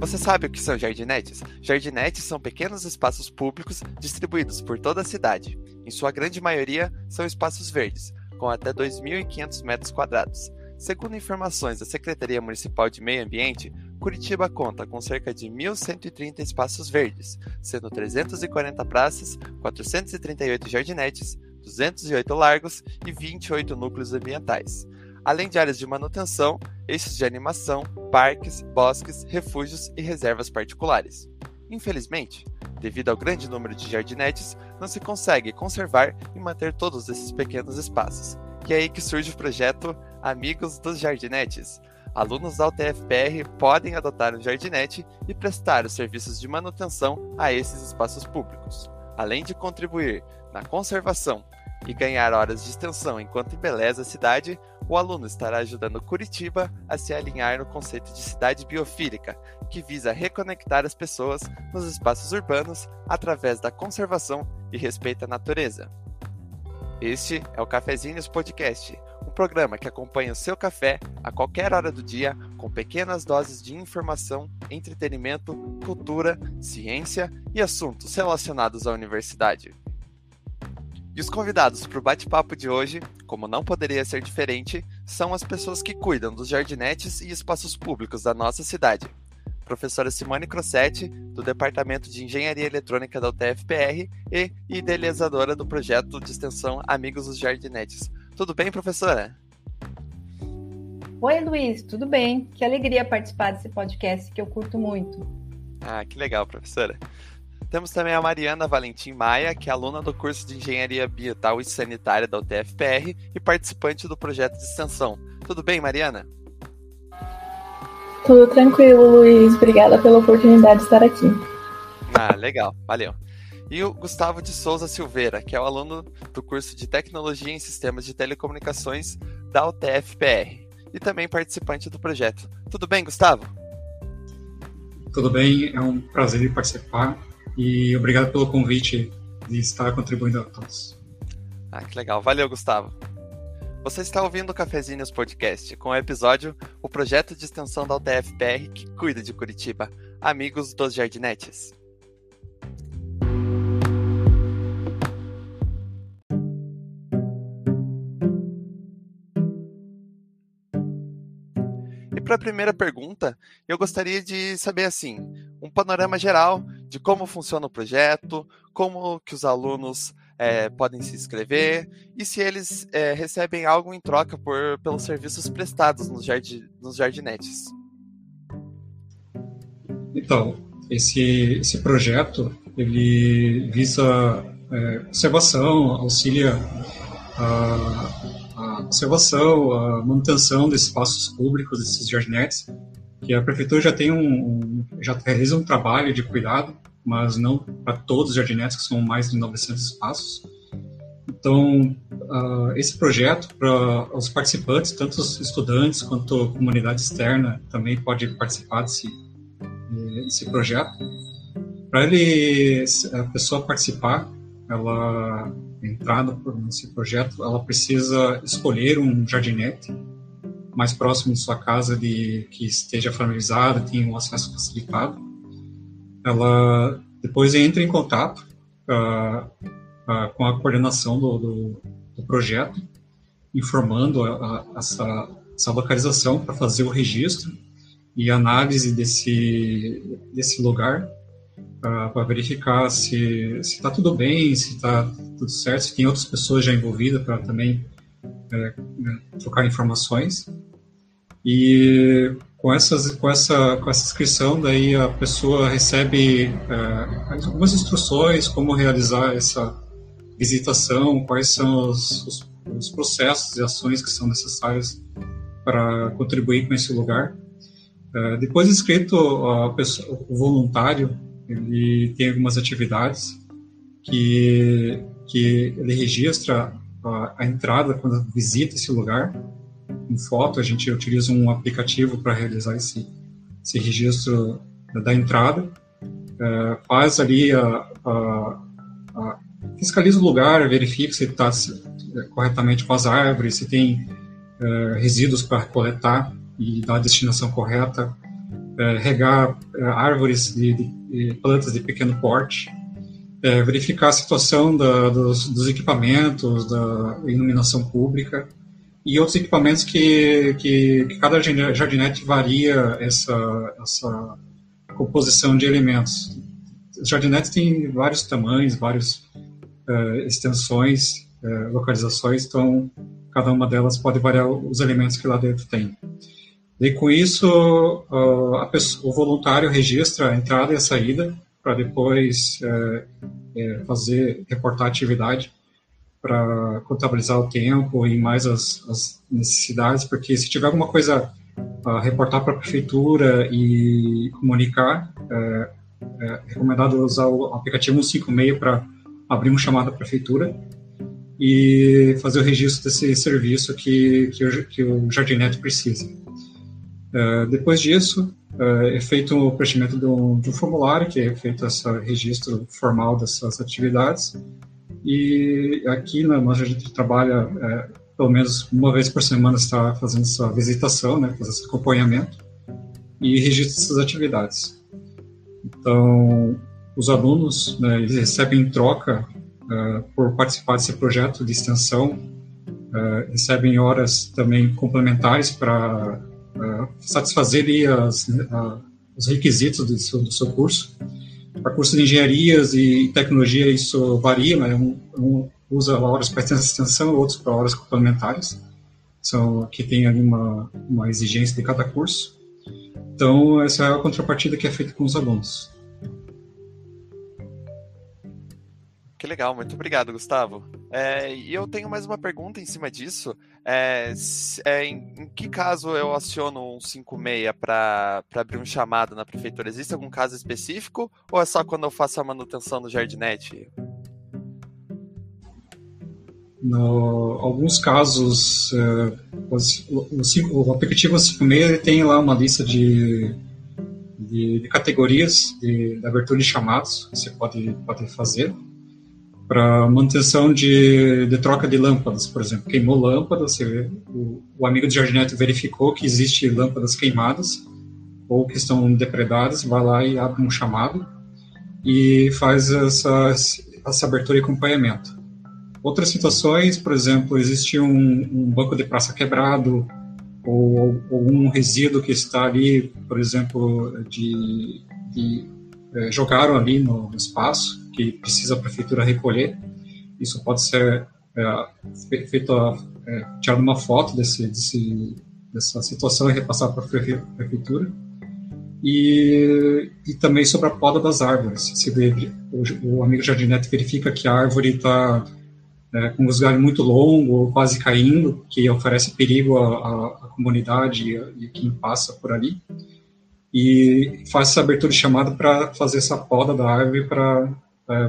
Você sabe o que são jardinetes? Jardinetes são pequenos espaços públicos distribuídos por toda a cidade. Em sua grande maioria, são espaços verdes, com até 2.500 metros quadrados. Segundo informações da Secretaria Municipal de Meio Ambiente, Curitiba conta com cerca de 1.130 espaços verdes, sendo 340 praças, 438 jardinetes, 208 largos e 28 núcleos ambientais. Além de áreas de manutenção, eixos de animação, parques, bosques, refúgios e reservas particulares. Infelizmente, devido ao grande número de jardinetes, não se consegue conservar e manter todos esses pequenos espaços. E é aí que surge o projeto Amigos dos Jardinetes. Alunos da UTFPR podem adotar um jardinete e prestar os serviços de manutenção a esses espaços públicos. Além de contribuir na conservação e ganhar horas de extensão enquanto embeleza a cidade, o aluno estará ajudando Curitiba a se alinhar no conceito de cidade biofílica, que visa reconectar as pessoas nos espaços urbanos através da conservação e respeito à natureza. Este é o Cafezinhos Podcast, um programa que acompanha o seu café a qualquer hora do dia com pequenas doses de informação, entretenimento, cultura, ciência e assuntos relacionados à universidade. E os convidados para o bate-papo de hoje, como não poderia ser diferente, são as pessoas que cuidam dos jardinetes e espaços públicos da nossa cidade. Professora Simone Crossetti, do Departamento de Engenharia Eletrônica da UTFPR e idealizadora do projeto de extensão Amigos dos Jardinetes. Tudo bem, professora? Oi, Luiz, tudo bem? Que alegria participar desse podcast que eu curto muito. Ah, que legal, professora. Temos também a Mariana Valentim Maia, que é aluna do curso de Engenharia Ambiental e Sanitária da UTFPR e participante do projeto de extensão. Tudo bem, Mariana? Tudo tranquilo, Luiz. Obrigada pela oportunidade de estar aqui. Ah, legal. Valeu. E o Gustavo de Souza Silveira, que é o aluno do curso de Tecnologia em Sistemas de Telecomunicações da UTFPR e também participante do projeto. Tudo bem, Gustavo? Tudo bem. É um prazer participar. E obrigado pelo convite de estar contribuindo a todos. Ah, que legal. Valeu, Gustavo. Você está ouvindo o Cafezinhos Podcast, com o episódio O Projeto de Extensão da UTFPR que cuida de Curitiba, Amigos dos Jardinetes. E para a primeira pergunta, eu gostaria de saber assim, um panorama geral de como funciona o projeto, como que os alunos podem se inscrever e se eles recebem algo em troca pelos serviços prestados nos jardinetes. Então, esse projeto, ele visa conservação, auxilia a conservação, a manutenção desses espaços públicos, desses jardinetes, que a prefeitura já tem já realiza um trabalho de cuidado, mas não para todos os jardinetes, que são mais de 900 espaços. Então, esse projeto, para os participantes, tanto os estudantes quanto a comunidade externa, também pode participar desse projeto. Para a pessoa participar, ela entrar nesse projeto, ela precisa escolher um jardinete mais próximo de sua casa, que esteja familiarizada, tenha um acesso facilitado. Ela depois entra em contato com a coordenação do projeto, informando essa localização para fazer o registro e análise desse lugar, para verificar se está tudo bem, se está tudo certo, se tem outras pessoas já envolvidas para também trocar informações. E com essa inscrição, daí a pessoa recebe algumas instruções, como realizar essa visitação, quais são os processos e ações que são necessários para contribuir com esse lugar. Depois de inscrito, o voluntário, ele tem algumas atividades que ele registra a entrada quando visita esse lugar. Em foto, a gente utiliza um aplicativo para realizar esse registro da entrada, faz ali fiscaliza o lugar, verifica se está corretamente com as árvores, se tem resíduos para coletar e dar a destinação correta, regar árvores e plantas de pequeno porte, verificar a situação dos equipamentos, da iluminação pública e outros equipamentos que cada jardinete varia essa composição de elementos. Os jardinetes têm vários tamanhos, várias extensões, localizações, então cada uma delas pode variar os elementos que lá dentro tem. E com isso, o voluntário registra a entrada e a saída para depois reportar a atividade para contabilizar o tempo e mais as necessidades, porque se tiver alguma coisa a reportar para a prefeitura e comunicar, é recomendado usar o aplicativo 156 para abrir um chamado à prefeitura e fazer o registro desse serviço que o jardinete precisa. Depois disso, é feito o preenchimento de um formulário, que é feito esse registro formal dessas atividades. E aqui a gente trabalha, pelo menos uma vez por semana, está fazendo essa visitação, né, fazendo esse acompanhamento e registra essas atividades. Então, os alunos, né, eles recebem em troca por participar desse projeto de extensão, recebem horas também complementares para satisfazer os requisitos do seu curso. Para cursos de engenharias e tecnologia isso varia, né? Um usa horas para extensão, outros para horas complementares, que tem ali uma exigência de cada curso. Então, essa é a contrapartida que é feita com os alunos. Que legal, muito obrigado, Gustavo. E eu tenho mais uma pergunta em cima disso. Em que caso eu aciono um 56 para abrir um chamado na prefeitura? Existe algum caso específico ou é só quando eu faço a manutenção do jardinete? Alguns casos, o aplicativo 156 tem lá uma lista de categorias de abertura de chamados que você pode fazer. Para manutenção de troca de lâmpadas, por exemplo, queimou lâmpadas, o amigo do jardinete verificou que existe lâmpadas queimadas ou que estão depredadas, vai lá e abre um chamado e faz essa abertura e acompanhamento. Outras situações, por exemplo, existe um banco de praça quebrado ou um resíduo que está ali, por exemplo, jogaram ali no espaço, que precisa a prefeitura recolher. Isso pode ser feito, tirar uma foto dessa situação e repassar para a prefeitura. E também sobre a poda das árvores. Se o amigo jardinete verifica que a árvore está com um galhos muito longo ou quase caindo, que oferece perigo à comunidade e quem passa por ali, e faz essa abertura de chamada para fazer essa poda da árvore para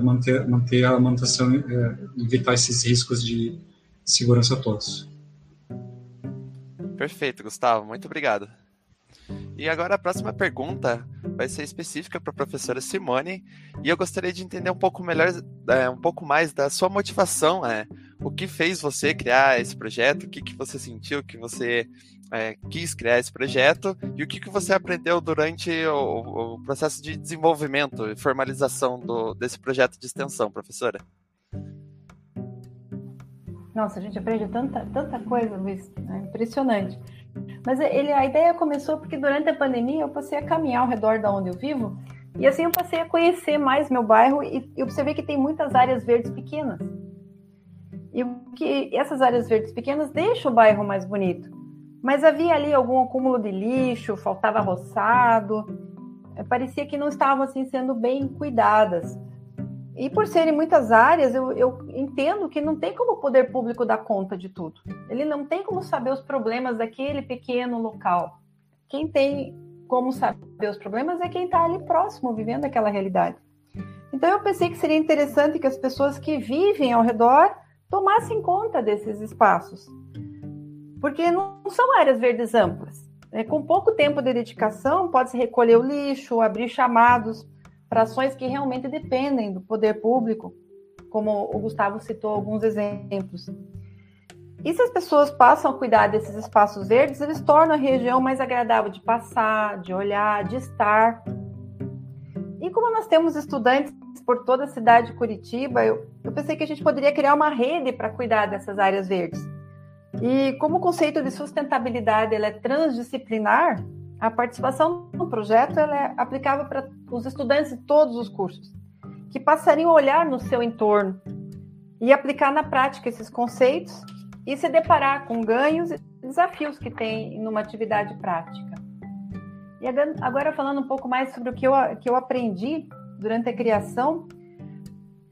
manter a manutenção e evitar esses riscos de segurança a todos. Perfeito, Gustavo. Muito obrigado. E agora a próxima pergunta vai ser específica para a professora Simone e eu gostaria de entender um pouco melhor, um pouco mais da sua motivação, o que fez você criar esse projeto, o que você sentiu, que você quis criar esse projeto e o que você aprendeu durante o processo de desenvolvimento e formalização desse projeto de extensão, professora. Nossa, a gente aprende tanta coisa, Luiz, é impressionante. Mas a ideia começou porque durante a pandemia eu passei a caminhar ao redor da onde eu vivo e assim eu passei a conhecer mais meu bairro e eu percebi que tem muitas áreas verdes pequenas. E que essas áreas verdes pequenas deixam o bairro mais bonito. Mas havia ali algum acúmulo de lixo, faltava roçado, parecia que não estavam assim, sendo bem cuidadas. E por serem muitas áreas, eu entendo que não tem como o poder público dar conta de tudo. Ele não tem como saber os problemas daquele pequeno local. Quem tem como saber os problemas é quem está ali próximo, vivendo aquela realidade. Então eu pensei que seria interessante que as pessoas que vivem ao redor tomassem conta desses espaços. Porque não são áreas verdes amplas. Com pouco tempo de dedicação, pode-se recolher o lixo, abrir chamados para ações que realmente dependem do poder público, como o Gustavo citou alguns exemplos. E se as pessoas passam a cuidar desses espaços verdes, eles tornam a região mais agradável de passar, de olhar, de estar. E como nós temos estudantes por toda a cidade de Curitiba, eu pensei que a gente poderia criar uma rede para cuidar dessas áreas verdes. E como o conceito de sustentabilidade ela é transdisciplinar, a participação no projeto ela é aplicável para os estudantes de todos os cursos, que passariam a olhar no seu entorno e aplicar na prática esses conceitos e se deparar com ganhos e desafios que tem numa atividade prática. E agora falando um pouco mais sobre o que eu aprendi durante a criação,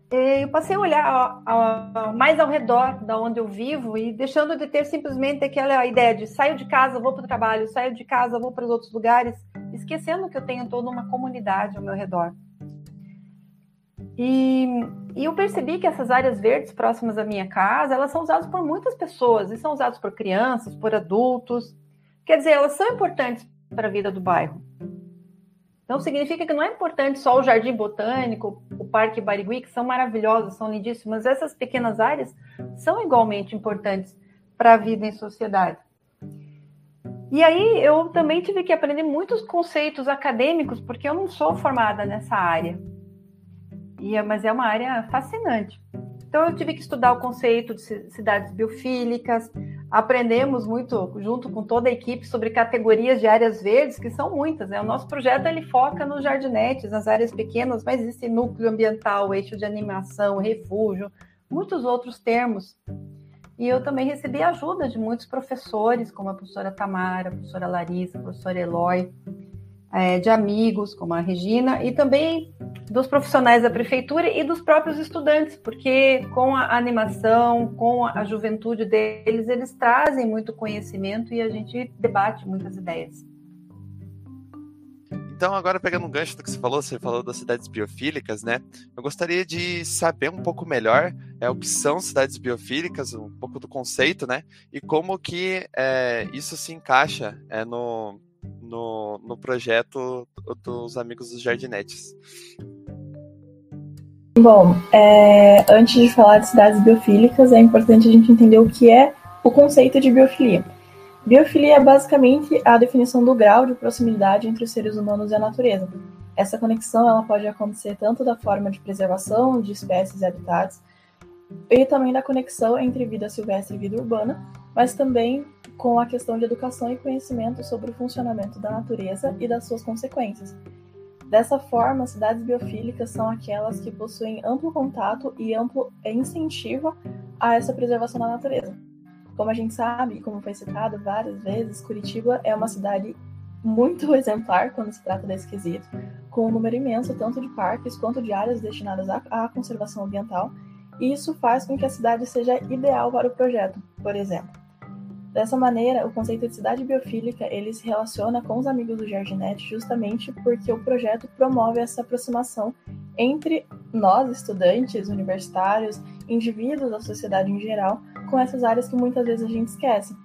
eu passei a olhar mais ao redor da onde eu vivo e deixando de ter simplesmente aquela ideia de saio de casa, vou para o trabalho, saio de casa, vou para os outros lugares, esquecendo que eu tenho toda uma comunidade ao meu redor. E eu percebi que essas áreas verdes próximas à minha casa, elas são usadas por muitas pessoas, e são usadas por crianças, por adultos, quer dizer, elas são importantes para a vida do bairro. Então, significa que não é importante só o Jardim Botânico, o Parque Barigui, que são maravilhosos, são lindíssimos, mas essas pequenas áreas são igualmente importantes para a vida em sociedade. E aí, eu também tive que aprender muitos conceitos acadêmicos, porque eu não sou formada nessa área, mas é uma área fascinante. Então, eu tive que estudar o conceito de cidades biofílicas, aprendemos muito, junto com toda a equipe, sobre categorias de áreas verdes, que são muitas, né? O nosso projeto ele foca nos jardinetes, nas áreas pequenas, mas existe núcleo ambiental, eixo de animação, refúgio, muitos outros termos. E eu também recebi a ajuda de muitos professores, como a professora Tamara, a professora Larissa, a professora Eloy, de amigos, como a Regina, e também dos profissionais da prefeitura e dos próprios estudantes, porque com a animação, com a juventude deles, eles trazem muito conhecimento e a gente debate muitas ideias. Então, agora pegando um gancho do que você falou das cidades biofílicas, né? Eu gostaria de saber um pouco melhor o que são cidades biofílicas, um pouco do conceito, né? E como que isso se encaixa no projeto dos Amigos dos Jardinetes. Bom, antes de falar de cidades biofílicas, é importante a gente entender o que é o conceito de biofilia. Biofilia é basicamente a definição do grau de proximidade entre os seres humanos e a natureza. Essa conexão ela pode acontecer tanto da forma de preservação de espécies e habitats, e também da conexão entre vida silvestre e vida urbana, mas também com a questão de educação e conhecimento sobre o funcionamento da natureza e das suas consequências. Dessa forma, cidades biofílicas são aquelas que possuem amplo contato e amplo incentivo a essa preservação da natureza. Como a gente sabe, como foi citado várias vezes, Curitiba é uma cidade muito exemplar quando se trata desse quesito, com um número imenso tanto de parques quanto de áreas destinadas à conservação ambiental, e isso faz com que a cidade seja ideal para o projeto, por exemplo. Dessa maneira, o conceito de cidade biofílica ele se relaciona com os Amigos do Jardinete justamente porque o projeto promove essa aproximação entre nós, estudantes, universitários, indivíduos da sociedade em geral, com essas áreas que muitas vezes a gente esquece.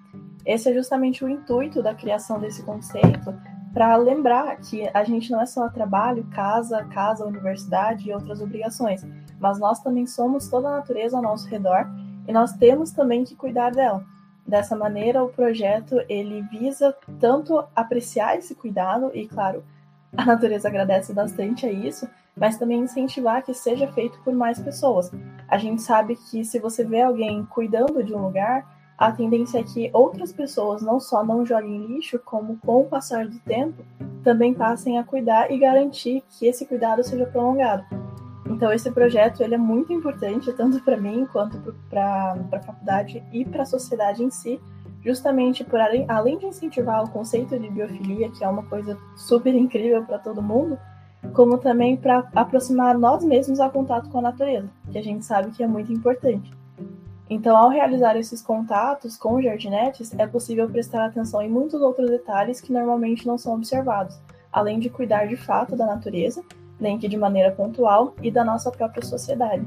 Esse é justamente o intuito da criação desse conceito, para lembrar que a gente não é só trabalho, casa, universidade e outras obrigações, mas nós também somos toda a natureza ao nosso redor e nós temos também que cuidar dela. Dessa maneira, o projeto ele visa tanto apreciar esse cuidado, e claro, a natureza agradece bastante a isso, mas também incentivar que seja feito por mais pessoas. A gente sabe que se você vê alguém cuidando de um lugar, a tendência é que outras pessoas não só não joguem lixo, como com o passar do tempo, também passem a cuidar e garantir que esse cuidado seja prolongado. Então esse projeto ele é muito importante, tanto para mim quanto para a faculdade e para a sociedade em si, justamente por além de incentivar o conceito de biofilia, que é uma coisa super incrível para todo mundo, como também para aproximar nós mesmos ao contato com a natureza, que a gente sabe que é muito importante. Então, ao realizar esses contatos com os jardinetes, é possível prestar atenção em muitos outros detalhes que normalmente não são observados, além de cuidar de fato da natureza, nem que de maneira pontual, e da nossa própria sociedade.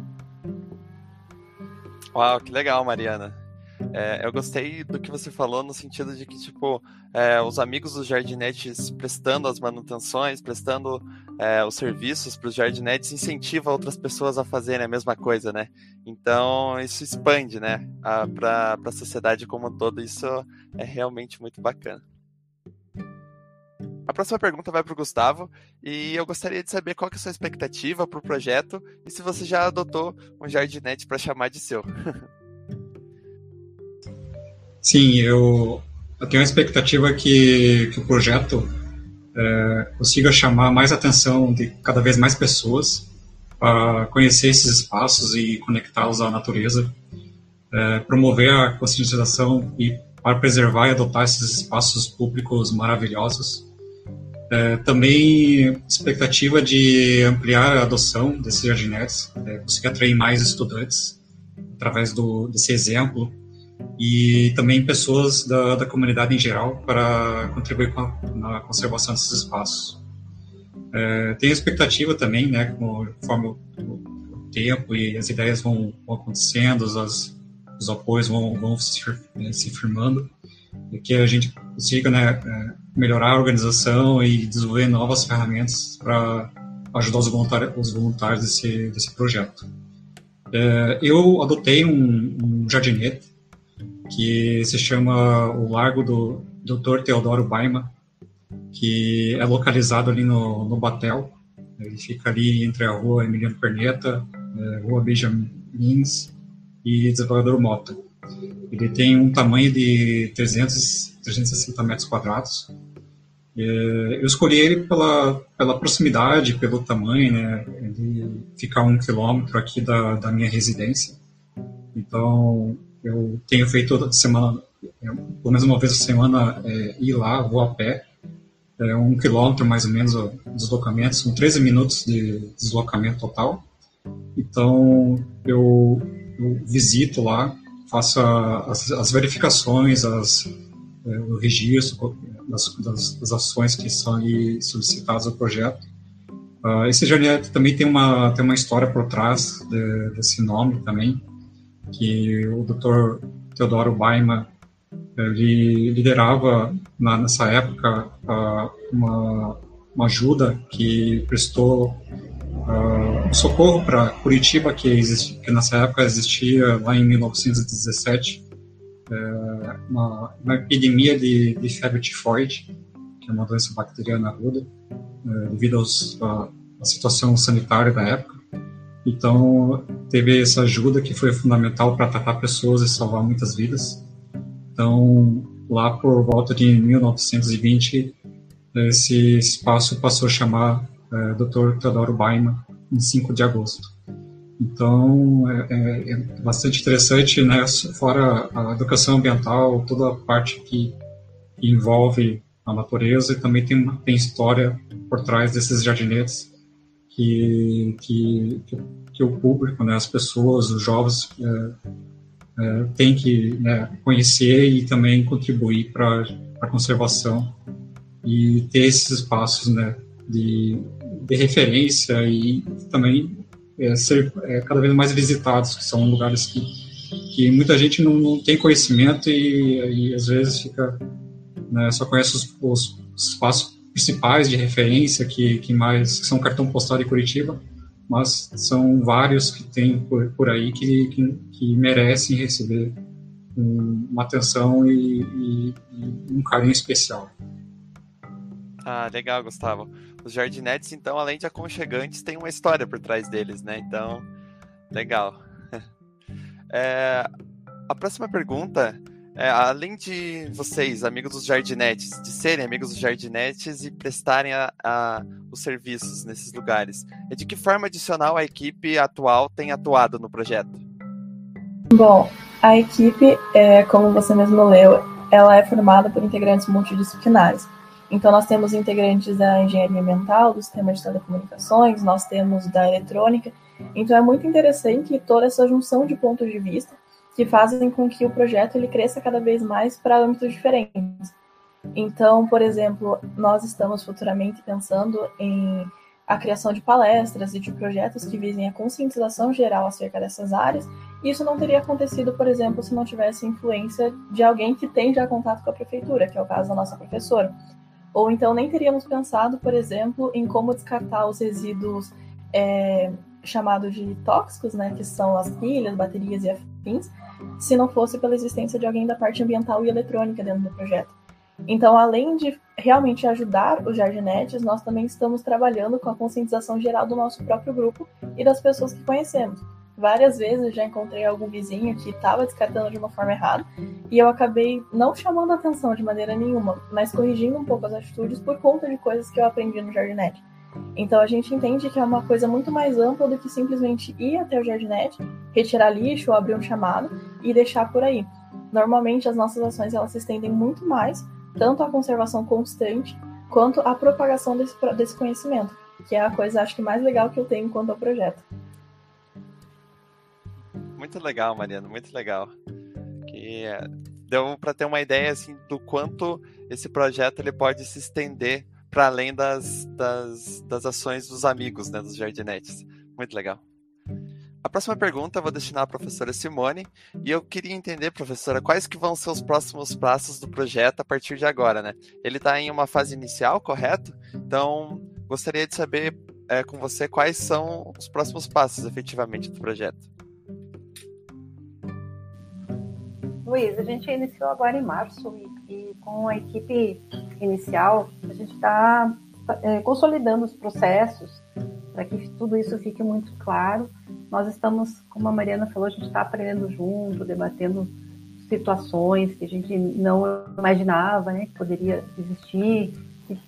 Uau, que legal, Mariana. Eu gostei do que você falou no sentido de que, tipo, os amigos dos jardinetes prestando as manutenções, prestando os serviços para os jardinetes, incentiva outras pessoas a fazerem a mesma coisa, né? Então, isso expande, né, para a sociedade como um todo. Isso é realmente muito bacana. A próxima pergunta vai para o Gustavo, e eu gostaria de saber qual que é a sua expectativa para o projeto e se você já adotou um jardinete para chamar de seu. Sim, eu tenho a expectativa que o projeto consiga chamar mais atenção de cada vez mais pessoas para conhecer esses espaços e conectá-los à natureza, promover a conscientização e para preservar e adotar esses espaços públicos maravilhosos. Também expectativa de ampliar a adoção desses jardinetes, conseguir atrair mais estudantes através desse exemplo, e também pessoas da comunidade em geral para contribuir na conservação desses espaços. Tenho expectativa também, né, conforme o tempo e as ideias vão acontecendo, os apoios vão se firmando, que a gente consiga, né, melhorar a organização e desenvolver novas ferramentas para ajudar os voluntários desse projeto. Eu adotei um jardinete que se chama o Largo do Dr. Teodoro Baima, que é localizado ali no Batel. Ele fica ali entre a Rua Emiliano Perneta, Rua Benjamin e Desenvolvedor Mota. Ele tem um tamanho de 360 metros quadrados. Eu escolhi ele pela proximidade, pelo tamanho, né? Ele fica a 1 quilômetro aqui da minha residência. Então, eu tenho feito toda semana, pelo menos uma vez por semana, ir lá, vou a pé. 1 quilômetro, mais ou menos, o deslocamento. São 13 minutos de deslocamento total. Então, eu visito lá, faço as verificações, o registro das ações que são ali solicitadas ao projeto. Esse jardim também tem uma história por trás desse nome também, que o Dr. Teodoro Baima, ele liderava nessa época uma ajuda que prestou um socorro para Curitiba, que nessa época existia lá em 1917, uma epidemia de febre tifoide, que é uma doença bacteriana aguda, devido à situação sanitária da época. Então, teve essa ajuda que foi fundamental para tratar pessoas e salvar muitas vidas. Então, lá por volta de 1920, esse espaço passou a chamar Dr. Teodoro Baima, em 5 de agosto. Então, é bastante interessante, né? Fora a educação ambiental, toda a parte que envolve a natureza, e também tem história por trás desses jardinetes que o público, né? As pessoas, os jovens, tem que, né, conhecer e também contribuir para a conservação e ter esses espaços, né, de referência, e também ser cada vez mais visitados, que são lugares que muita gente não tem conhecimento e às vezes fica, né, só conhece os espaços principais de referência que são cartão postal de Curitiba, mas são vários que tem por aí que merecem receber uma atenção e um carinho especial. Ah, legal, Gustavo. Os jardinetes, então, além de aconchegantes, tem uma história por trás deles, né? Então, legal. A próxima pergunta é, além de vocês, amigos dos jardinetes, de serem amigos dos jardinetes e prestarem os serviços nesses lugares, de que forma adicional a equipe atual tem atuado no projeto? Bom, a equipe, como você mesmo leu, ela é formada por integrantes multidisciplinares. Então, nós temos integrantes da engenharia ambiental, do sistema de telecomunicações, nós temos da eletrônica. Então, é muito interessante toda essa junção de pontos de vista que fazem com que o projeto ele cresça cada vez mais para âmbitos diferentes. Então, por exemplo, nós estamos futuramente pensando em a criação de palestras e de projetos que visem a conscientização geral acerca dessas áreas. Isso não teria acontecido, por exemplo, se não tivesse influência de alguém que tem já contato com a prefeitura, que é o caso da nossa professora. Ou então nem teríamos pensado, por exemplo, em como descartar os resíduos chamados de tóxicos, né, que são as pilhas, baterias e afins, se não fosse pela existência de alguém da parte ambiental e eletrônica dentro do projeto. Então, além de realmente ajudar os jardinetes, nós também estamos trabalhando com a conscientização geral do nosso próprio grupo e das pessoas que conhecemos. Várias vezes eu já encontrei algum vizinho que estava descartando de uma forma errada e eu acabei não chamando a atenção de maneira nenhuma, mas corrigindo um pouco as atitudes por conta de coisas que eu aprendi no jardinete. Então a gente entende que é uma coisa muito mais ampla do que simplesmente ir até o jardinete, retirar lixo ou abrir um chamado e deixar por aí. Normalmente as nossas ações elas se estendem muito mais, tanto à conservação constante quanto à propagação desse conhecimento, que é a coisa acho que mais legal que eu tenho quanto ao projeto. Muito legal, Mariana, muito legal. Que deu para ter uma ideia assim, do quanto esse projeto ele pode se estender para além das ações dos amigos, né, dos jardinetes. Muito legal. A próxima pergunta eu vou destinar à professora Simone, e eu queria entender, professora, quais que vão ser os próximos passos do projeto a partir de agora, né? Ele está em uma fase inicial, correto? Então, gostaria de saber com você quais são os próximos passos, efetivamente, do projeto. Luiz, a gente iniciou agora em março e com a equipe inicial a gente está consolidando os processos para que tudo isso fique muito claro. Nós estamos, como a Mariana falou, a gente está aprendendo junto, debatendo situações que a gente não imaginava, né, que poderia existir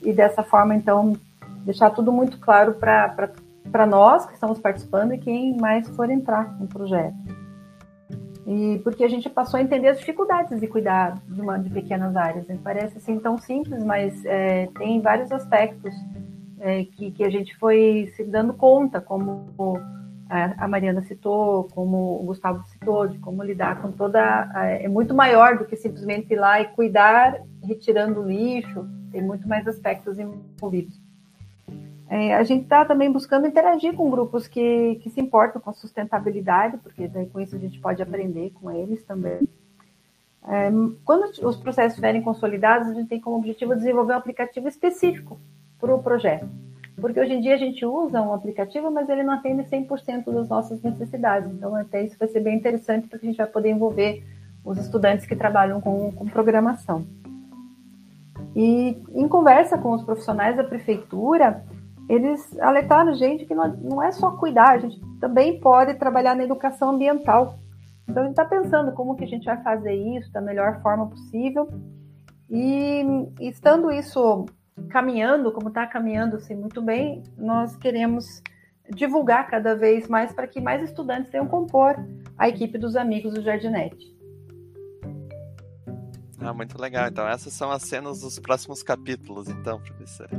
e dessa forma, então, deixar tudo muito claro para nós que estamos participando e quem mais for entrar no projeto. E porque a gente passou a entender as dificuldades de cuidar de pequenas áreas, né? Parece assim tão simples, mas tem vários aspectos que a gente foi se dando conta, como a Mariana citou, como o Gustavo citou, de como lidar com toda... É muito maior do que simplesmente ir lá e cuidar retirando o lixo, tem muito mais aspectos envolvidos. A gente está também buscando interagir com grupos que se importam com a sustentabilidade, porque daí com isso a gente pode aprender com eles também. Quando os processos estiverem consolidados, a gente tem como objetivo desenvolver um aplicativo específico para o projeto. Porque hoje em dia a gente usa um aplicativo, mas ele não atende 100% das nossas necessidades. Então até isso vai ser bem interessante, porque a gente vai poder envolver os estudantes que trabalham com programação. E em conversa com os profissionais da prefeitura, eles alertaram a gente que não é só cuidar, a gente também pode trabalhar na educação ambiental. Então, a gente está pensando como que a gente vai fazer isso da melhor forma possível. E estando isso caminhando, como está caminhando assim, muito bem, nós queremos divulgar cada vez mais para que mais estudantes venham compor a equipe dos amigos do Jardinete. Ah, muito legal. Então, essas são as cenas dos próximos capítulos, então, professora.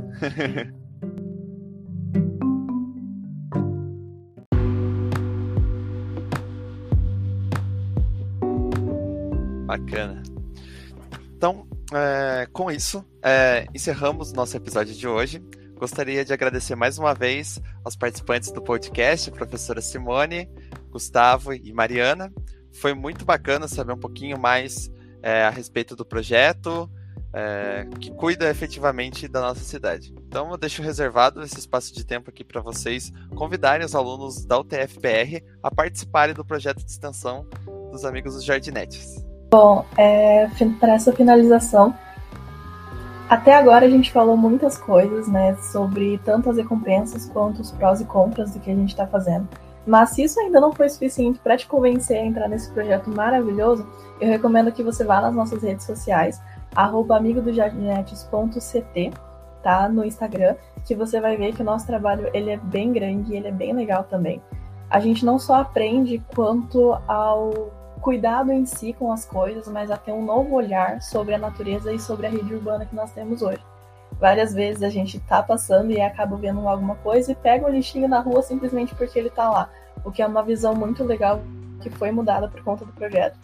Bacana. Então, com isso, encerramos nosso episódio de hoje. Gostaria de agradecer mais uma vez aos participantes do podcast, a professora Simone, Gustavo e Mariana. Foi muito bacana saber um pouquinho mais a respeito do projeto, que cuida efetivamente da nossa cidade. Então eu deixo reservado esse espaço de tempo aqui para vocês convidarem os alunos da UTFPR a participarem do projeto de extensão dos Amigos dos Jardinetes. Bom, para essa finalização, até agora a gente falou muitas coisas, né, sobre tanto as recompensas quanto os prós e contras do que a gente está fazendo. Mas se isso ainda não foi suficiente para te convencer a entrar nesse projeto maravilhoso, eu recomendo que você vá nas nossas redes sociais, @amigodojardinetes.ct, tá, no Instagram, que você vai ver que o nosso trabalho ele é bem grande e ele é bem legal também. A gente não só aprende quanto ao cuidado em si com as coisas, mas a ter um novo olhar sobre a natureza e sobre a rede urbana que nós temos hoje. Várias vezes a gente tá passando e acaba vendo alguma coisa e pega um lixinho na rua simplesmente porque ele tá lá, o que é uma visão muito legal que foi mudada por conta do projeto.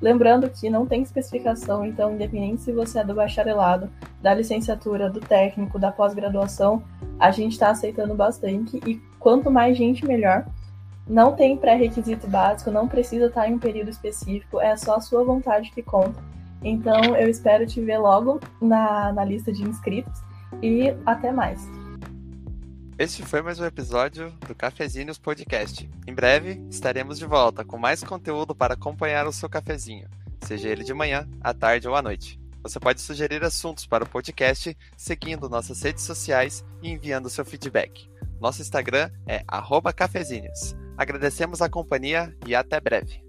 Lembrando que não tem especificação, então, independente se você é do bacharelado, da licenciatura, do técnico, da pós-graduação, a gente está aceitando bastante e quanto mais gente, melhor. Não tem pré-requisito básico, não precisa estar em um período específico, é só a sua vontade que conta. Então, eu espero te ver logo na lista de inscritos e até mais. Este foi mais um episódio do Cafezinhos Podcast. Em breve, estaremos de volta com mais conteúdo para acompanhar o seu cafezinho, seja ele de manhã, à tarde ou à noite. Você pode sugerir assuntos para o podcast seguindo nossas redes sociais e enviando seu feedback. Nosso Instagram é @cafezinhos. Agradecemos a companhia e até breve.